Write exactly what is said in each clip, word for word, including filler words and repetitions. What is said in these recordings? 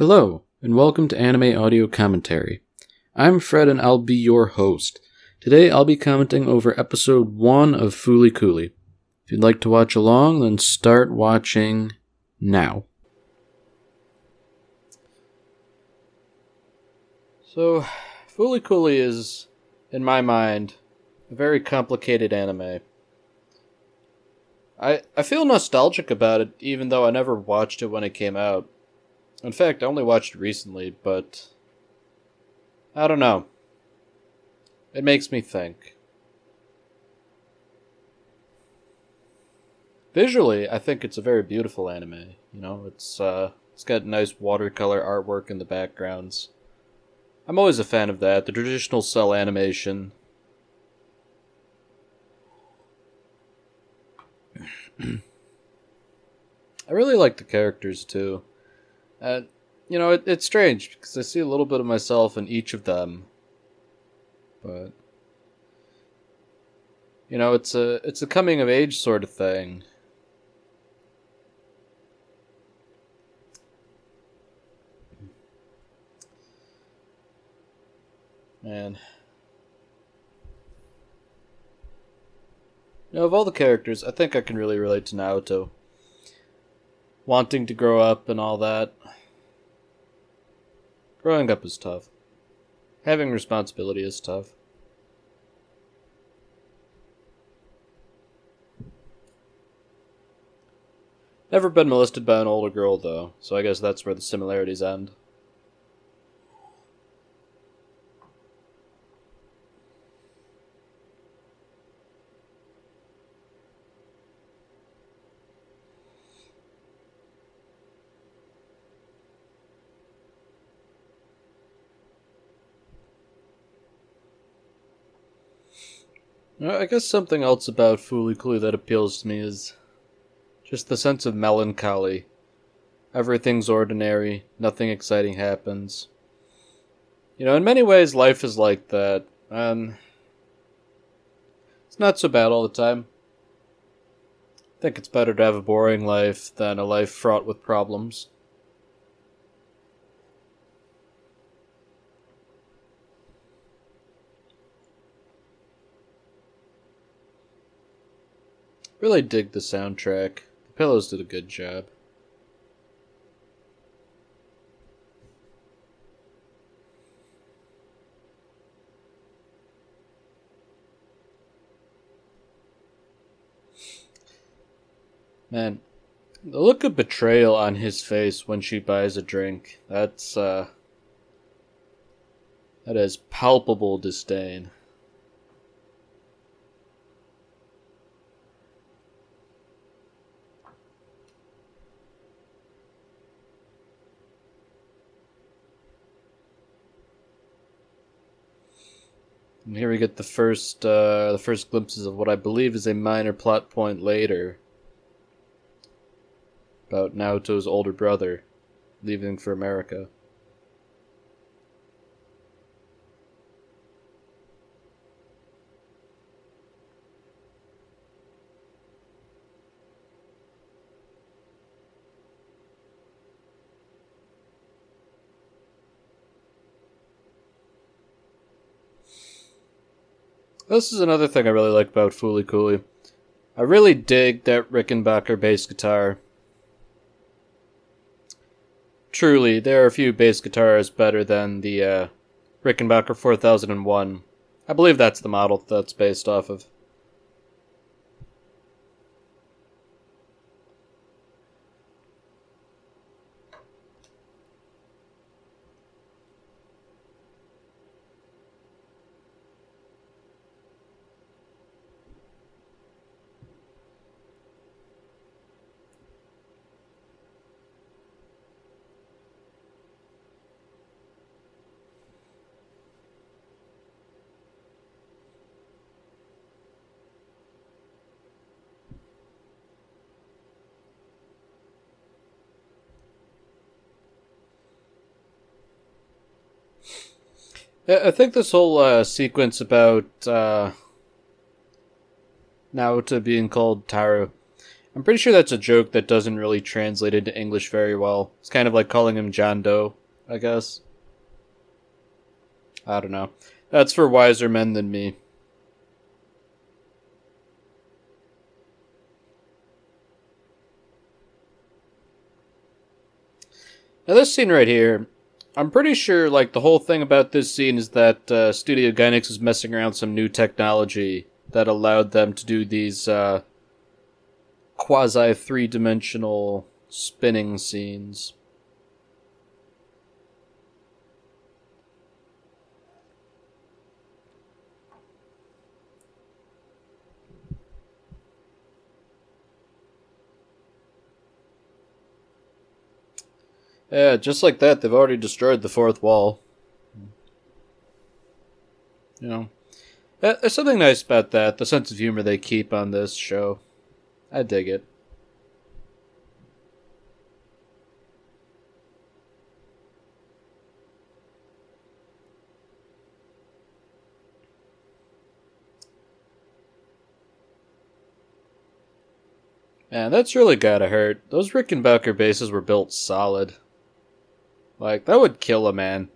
Hello, and welcome to Anime Audio Commentary. I'm Fred and I'll be your host. Today I'll be commenting over episode one of Fooly Cooly. If you'd like to watch along, then start watching now. So, Fooly Cooly is, in my mind, a very complicated anime. I, I feel nostalgic about it, even though I never watched it when it came out. In fact, I only watched it recently, but I don't know. It makes me think. Visually, I think it's a very beautiful anime. You know, it's uh, it's got nice watercolor artwork in the backgrounds. I'm always a fan of that, the traditional cell animation. I really like the characters, too. Uh, you know, it, it's strange, because I see a little bit of myself in each of them. But, you know, it's a it's a coming-of-age sort of thing. Man. You know, of all the characters, I think I can really relate to Naoto. Wanting to grow up and all that. Growing up is tough. Having responsibility is tough. Never been molested by an older girl, though, so I guess that's where the similarities end. I guess something else about Fooly Cooly that appeals to me is just the sense of melancholy. Everything's ordinary, nothing exciting happens. You know, in many ways, life is like that, and it's not so bad all the time. I think it's better to have a boring life than a life fraught with problems. Really dig the soundtrack. The Pillows did a good job. Man, the look of betrayal on his face when she buys a drink, that's, uh... that is palpable disdain. And here we get the first uh, the first glimpses of what I believe is a minor plot point later about Naoto's older brother leaving for America. This is another thing I really like about Fooly Cooly. I really dig that Rickenbacker bass guitar. Truly, there are a few bass guitars better than the uh, Rickenbacker four thousand one. I believe that's the model that's based off of. I think this whole uh, sequence about uh, Naoto being called Taro, I'm pretty sure that's a joke that doesn't really translate into English very well. It's kind of like calling him John Doe, I guess. I don't know. That's for wiser men than me. Now this scene right here, I'm pretty sure like the whole thing about this scene is that uh, Studio Gainax is messing around with some new technology that allowed them to do these uh, quasi three-dimensional spinning scenes. Yeah, just like that, they've already destroyed the fourth wall. You know, there's something nice about that, the sense of humor they keep on this show. I dig it. Man, that's really gotta hurt. Those Rickenbacker bases were built solid. Like, that would kill a man.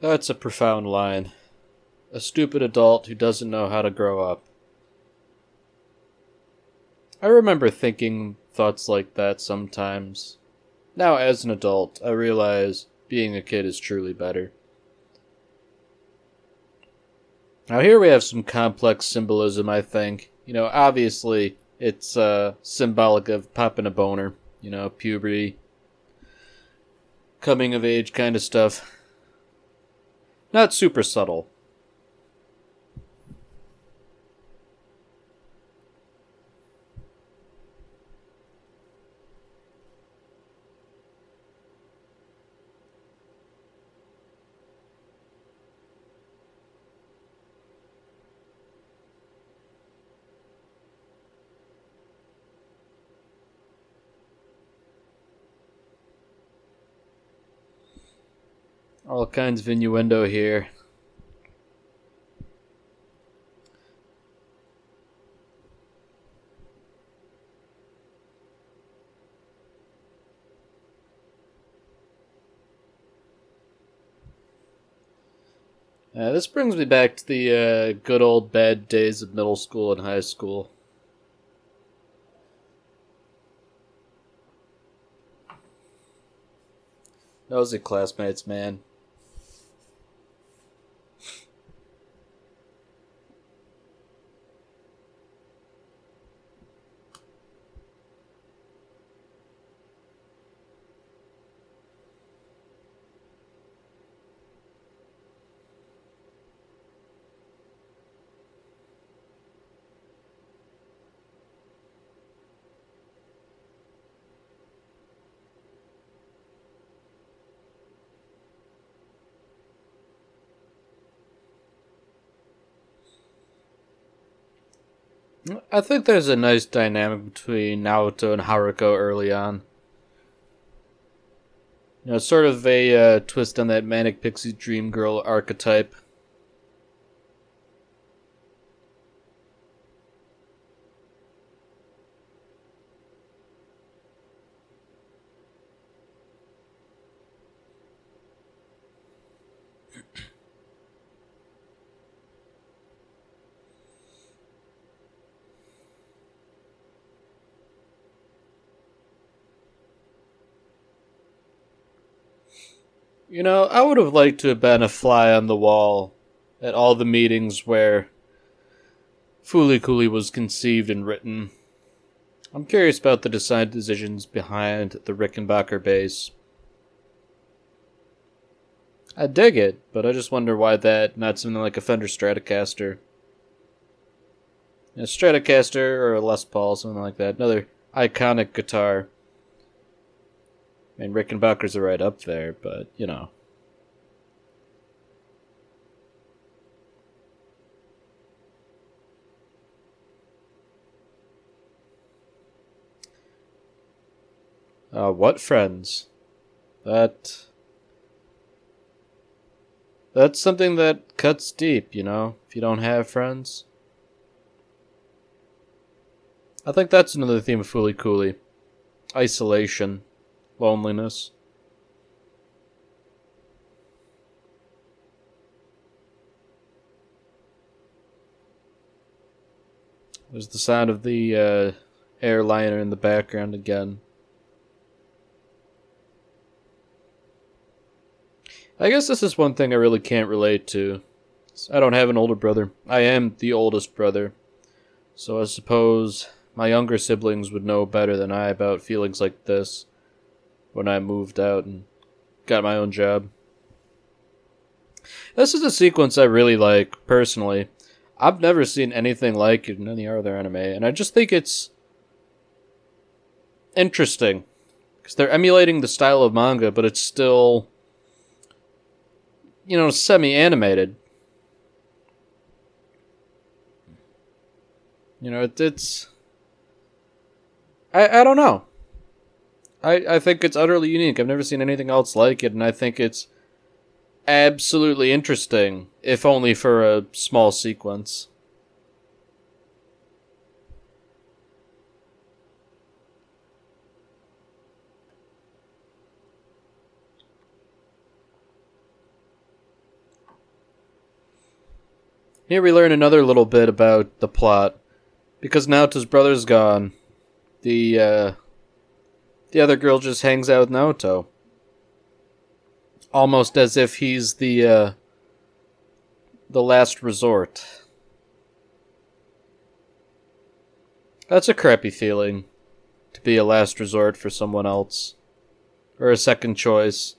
That's a profound line. A stupid adult who doesn't know how to grow up. I remember thinking thoughts like that sometimes. Now as an adult, I realize being a kid is truly better. Now here we have some complex symbolism, I think. You know, obviously, it's uh, symbolic of popping a boner. You know, puberty, coming of age kind of stuff. Not super subtle. All kinds of innuendo here. Uh, this brings me back to the uh, good old bad days of middle school and high school. Nosy classmates, man. I think there's a nice dynamic between Naoto and Haruko early on. You know, sort of a uh, twist on that Manic Pixie Dream Girl archetype. You know, I would have liked to have been a fly on the wall at all the meetings where Fooly Cooly was conceived and written. I'm curious about the design decisions behind the Rickenbacker bass. I dig it, but I just wonder why that, not something like a Fender Stratocaster. A Stratocaster or a Les Paul, something like that. Another iconic guitar. I mean, Rickenbackers are right up there, but, you know. Uh, what friends? That... That's something that cuts deep, you know, if you don't have friends. I think that's another theme of Fooly Cooly. Isolation. Loneliness. There's the sound of the uh, airliner in the background again. I guess this is one thing I really can't relate to. I don't have an older brother. I am the oldest brother. So I suppose my younger siblings would know better than I about feelings like this when I moved out and got my own job. This is a sequence I really like, personally. I've never seen anything like it in any other anime, and I just think it's interesting. Because they're emulating the style of manga, but it's still... you know, semi-animated. You know, it, it's... I, I don't know. I, I think it's utterly unique. I've never seen anything else like it, and I think it's absolutely interesting, if only for a small sequence. Here we learn another little bit about the plot, because Naoto's brother's gone. The uh, the other girl just hangs out with Naoto, almost as if he's the uh, the last resort. That's a crappy feeling, to be a last resort for someone else, or a second choice.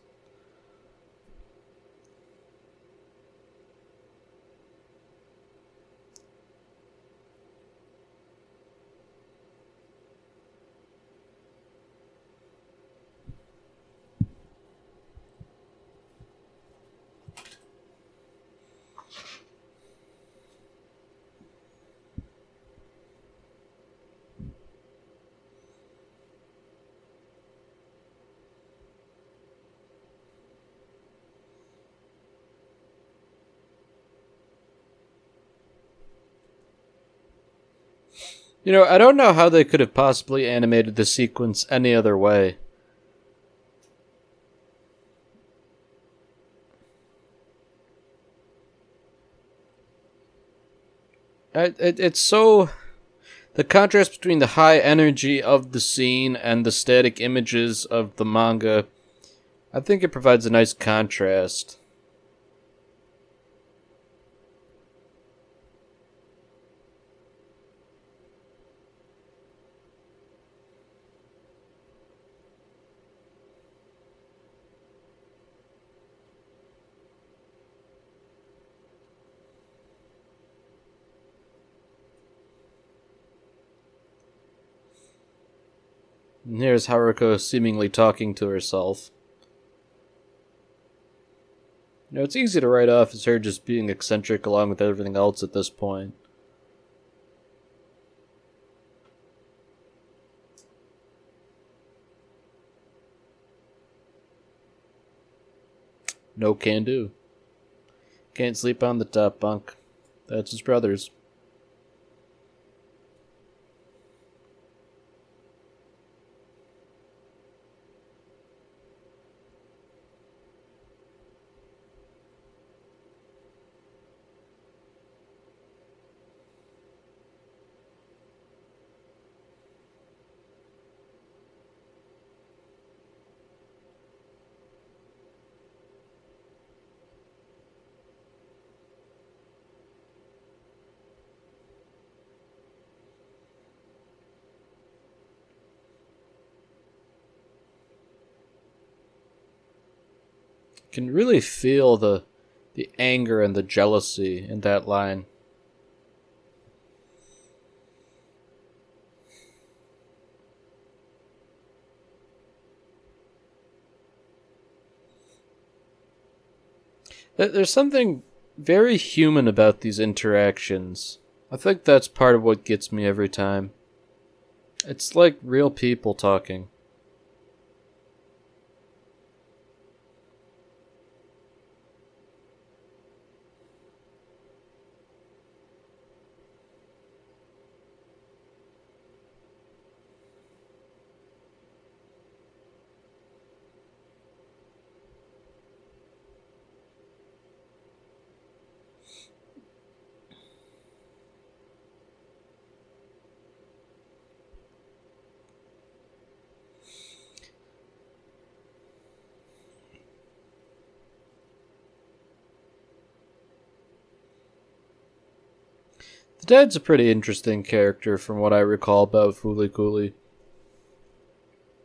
You know, I don't know how they could have possibly animated the sequence any other way. I, it, it's so... The contrast between the high energy of the scene and the static images of the manga, I think it provides a nice contrast. And here's Haruko seemingly talking to herself. You know, it's easy to write off as her just being eccentric along with everything else at this point. No can do. Can't sleep on the top bunk. That's his brother's. can really feel the the anger and the jealousy in that line. There's something very human about these interactions. I think that's part of what gets me every time. It's like real people talking. Dad's a pretty interesting character from what I recall about Fooly Cooly.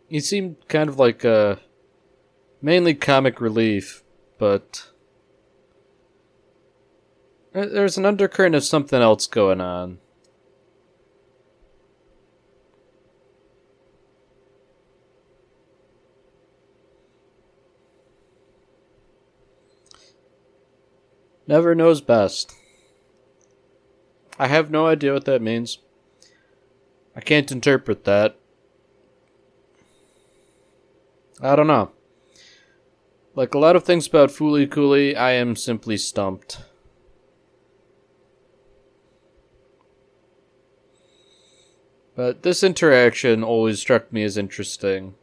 He seemed kind of like a mainly comic relief, but there's an undercurrent of something else going on. Never knows best. I have no idea what that means. I can't interpret that. I don't know. Like a lot of things about Fooly Cooly, I am simply stumped. But this interaction always struck me as interesting.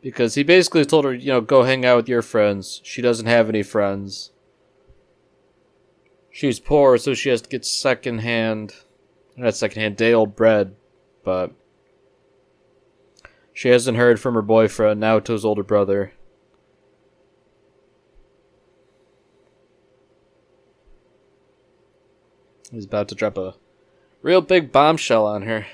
Because he basically told her, you know, go hang out with your friends. She doesn't have any friends. She's poor, so she has to get secondhand, not secondhand, day-old bread, but she hasn't heard from her boyfriend, Naoto's older brother. He's about to drop a real big bombshell on her.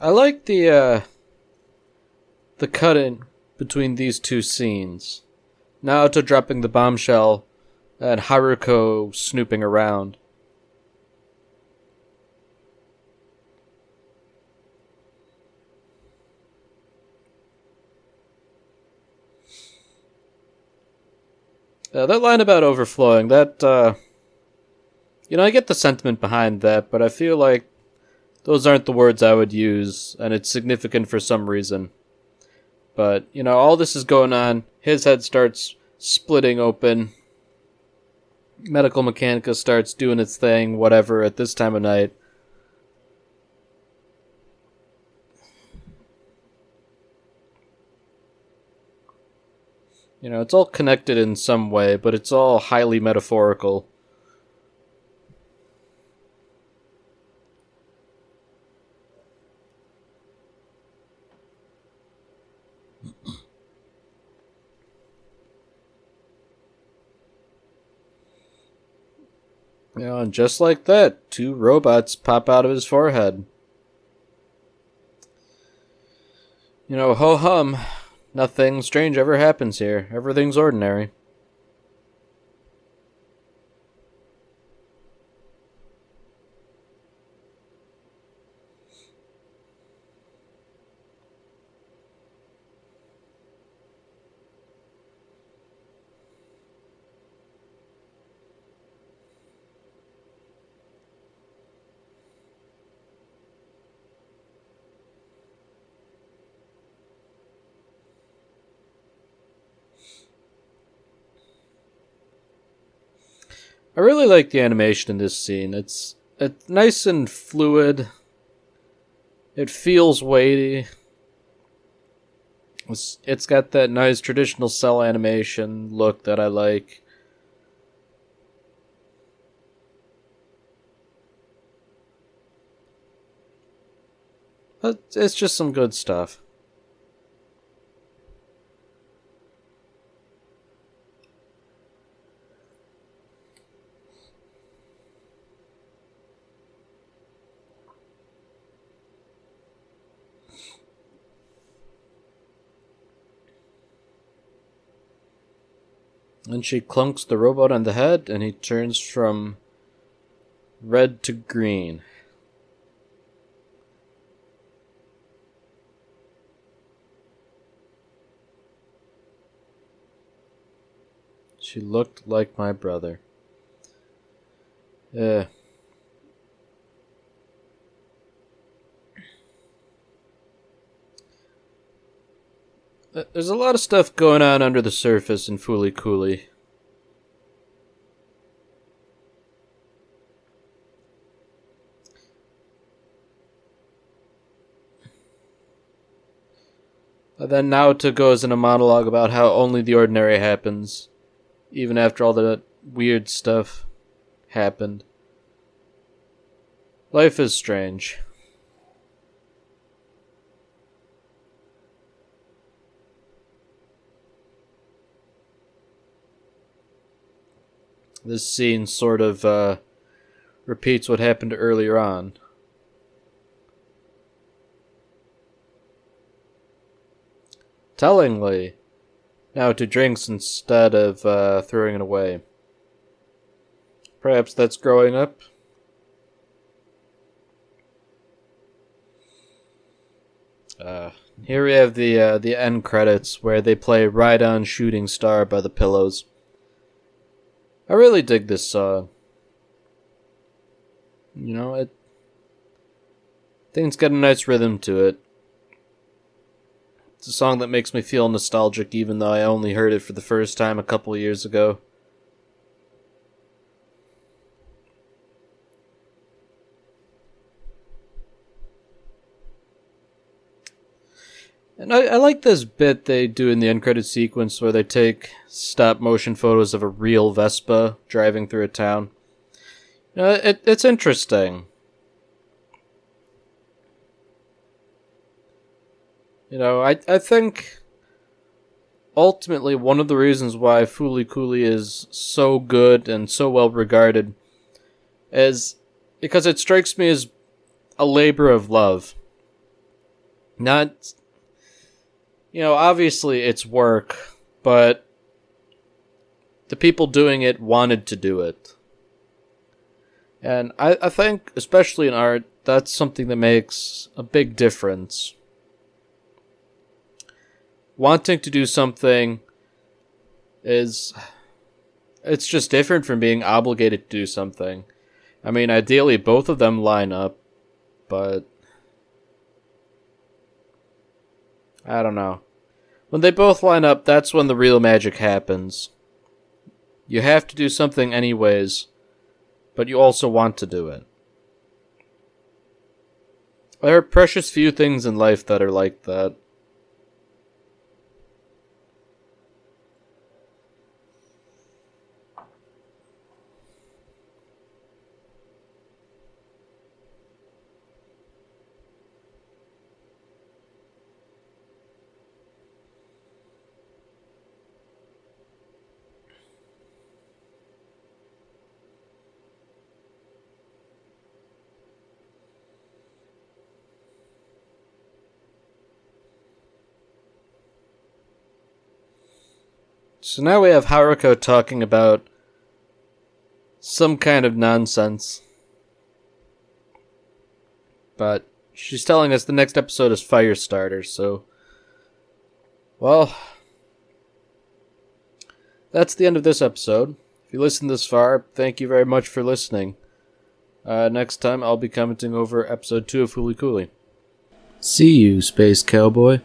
I like the uh, the cut-in between these two scenes. Naoto dropping the bombshell and Haruko snooping around. Uh, that line about overflowing, that, uh, you know, I get the sentiment behind that, but I feel like those aren't the words I would use, and it's significant for some reason. But, you know, all this is going on. His head starts splitting open. Medical Mechanica starts doing its thing, whatever, at this time of night. You know, it's all connected in some way, but it's all highly metaphorical. You know, and just like that, two robots pop out of his forehead. You know, ho-hum, nothing strange ever happens here. Everything's ordinary. I really like the animation in this scene. It's it's nice and fluid. It feels weighty. It's, it's got that nice traditional cell animation look that I like. But it's just some good stuff. And she clunks the robot on the head, and he turns from red to green. She looked like my brother. Yeah. There's a lot of stuff going on under the surface in Fooly Cooly. But then Naoto goes in a monologue about how only the ordinary happens, even after all that weird stuff happened. Life is strange. This scene sort of uh, repeats what happened earlier on. Tellingly, Naoto drinks instead of uh, throwing it away. Perhaps that's growing up. Uh, here we have the uh, the end credits where they play "Ride on Shooting Star" by The Pillows. I really dig this song. You know, it, I think it's got a nice rhythm to it. It's a song that makes me feel nostalgic, even though I only heard it for the first time a couple years ago. And I, I like this bit they do in the end credit sequence where they take stop-motion photos of a real Vespa driving through a town. You know, it, it's interesting. You know, I, I think ultimately one of the reasons why Fooly Cooly is so good and so well regarded is because it strikes me as a labor of love. Not... You know, obviously it's work, but the people doing it wanted to do it. And I, I think, especially in art, that's something that makes a big difference. Wanting to do something is... It's just different from being obligated to do something. I mean, ideally both of them line up, but... I don't know. When they both line up, that's when the real magic happens. You have to do something anyways, but you also want to do it. There are precious few things in life that are like that. So now we have Haruko talking about some kind of nonsense. But she's telling us the next episode is Firestarter, so... Well... That's the end of this episode. If you listened this far, thank you very much for listening. Uh, next time I'll be commenting over episode two of Fooly Cooly. See you, Space Cowboy.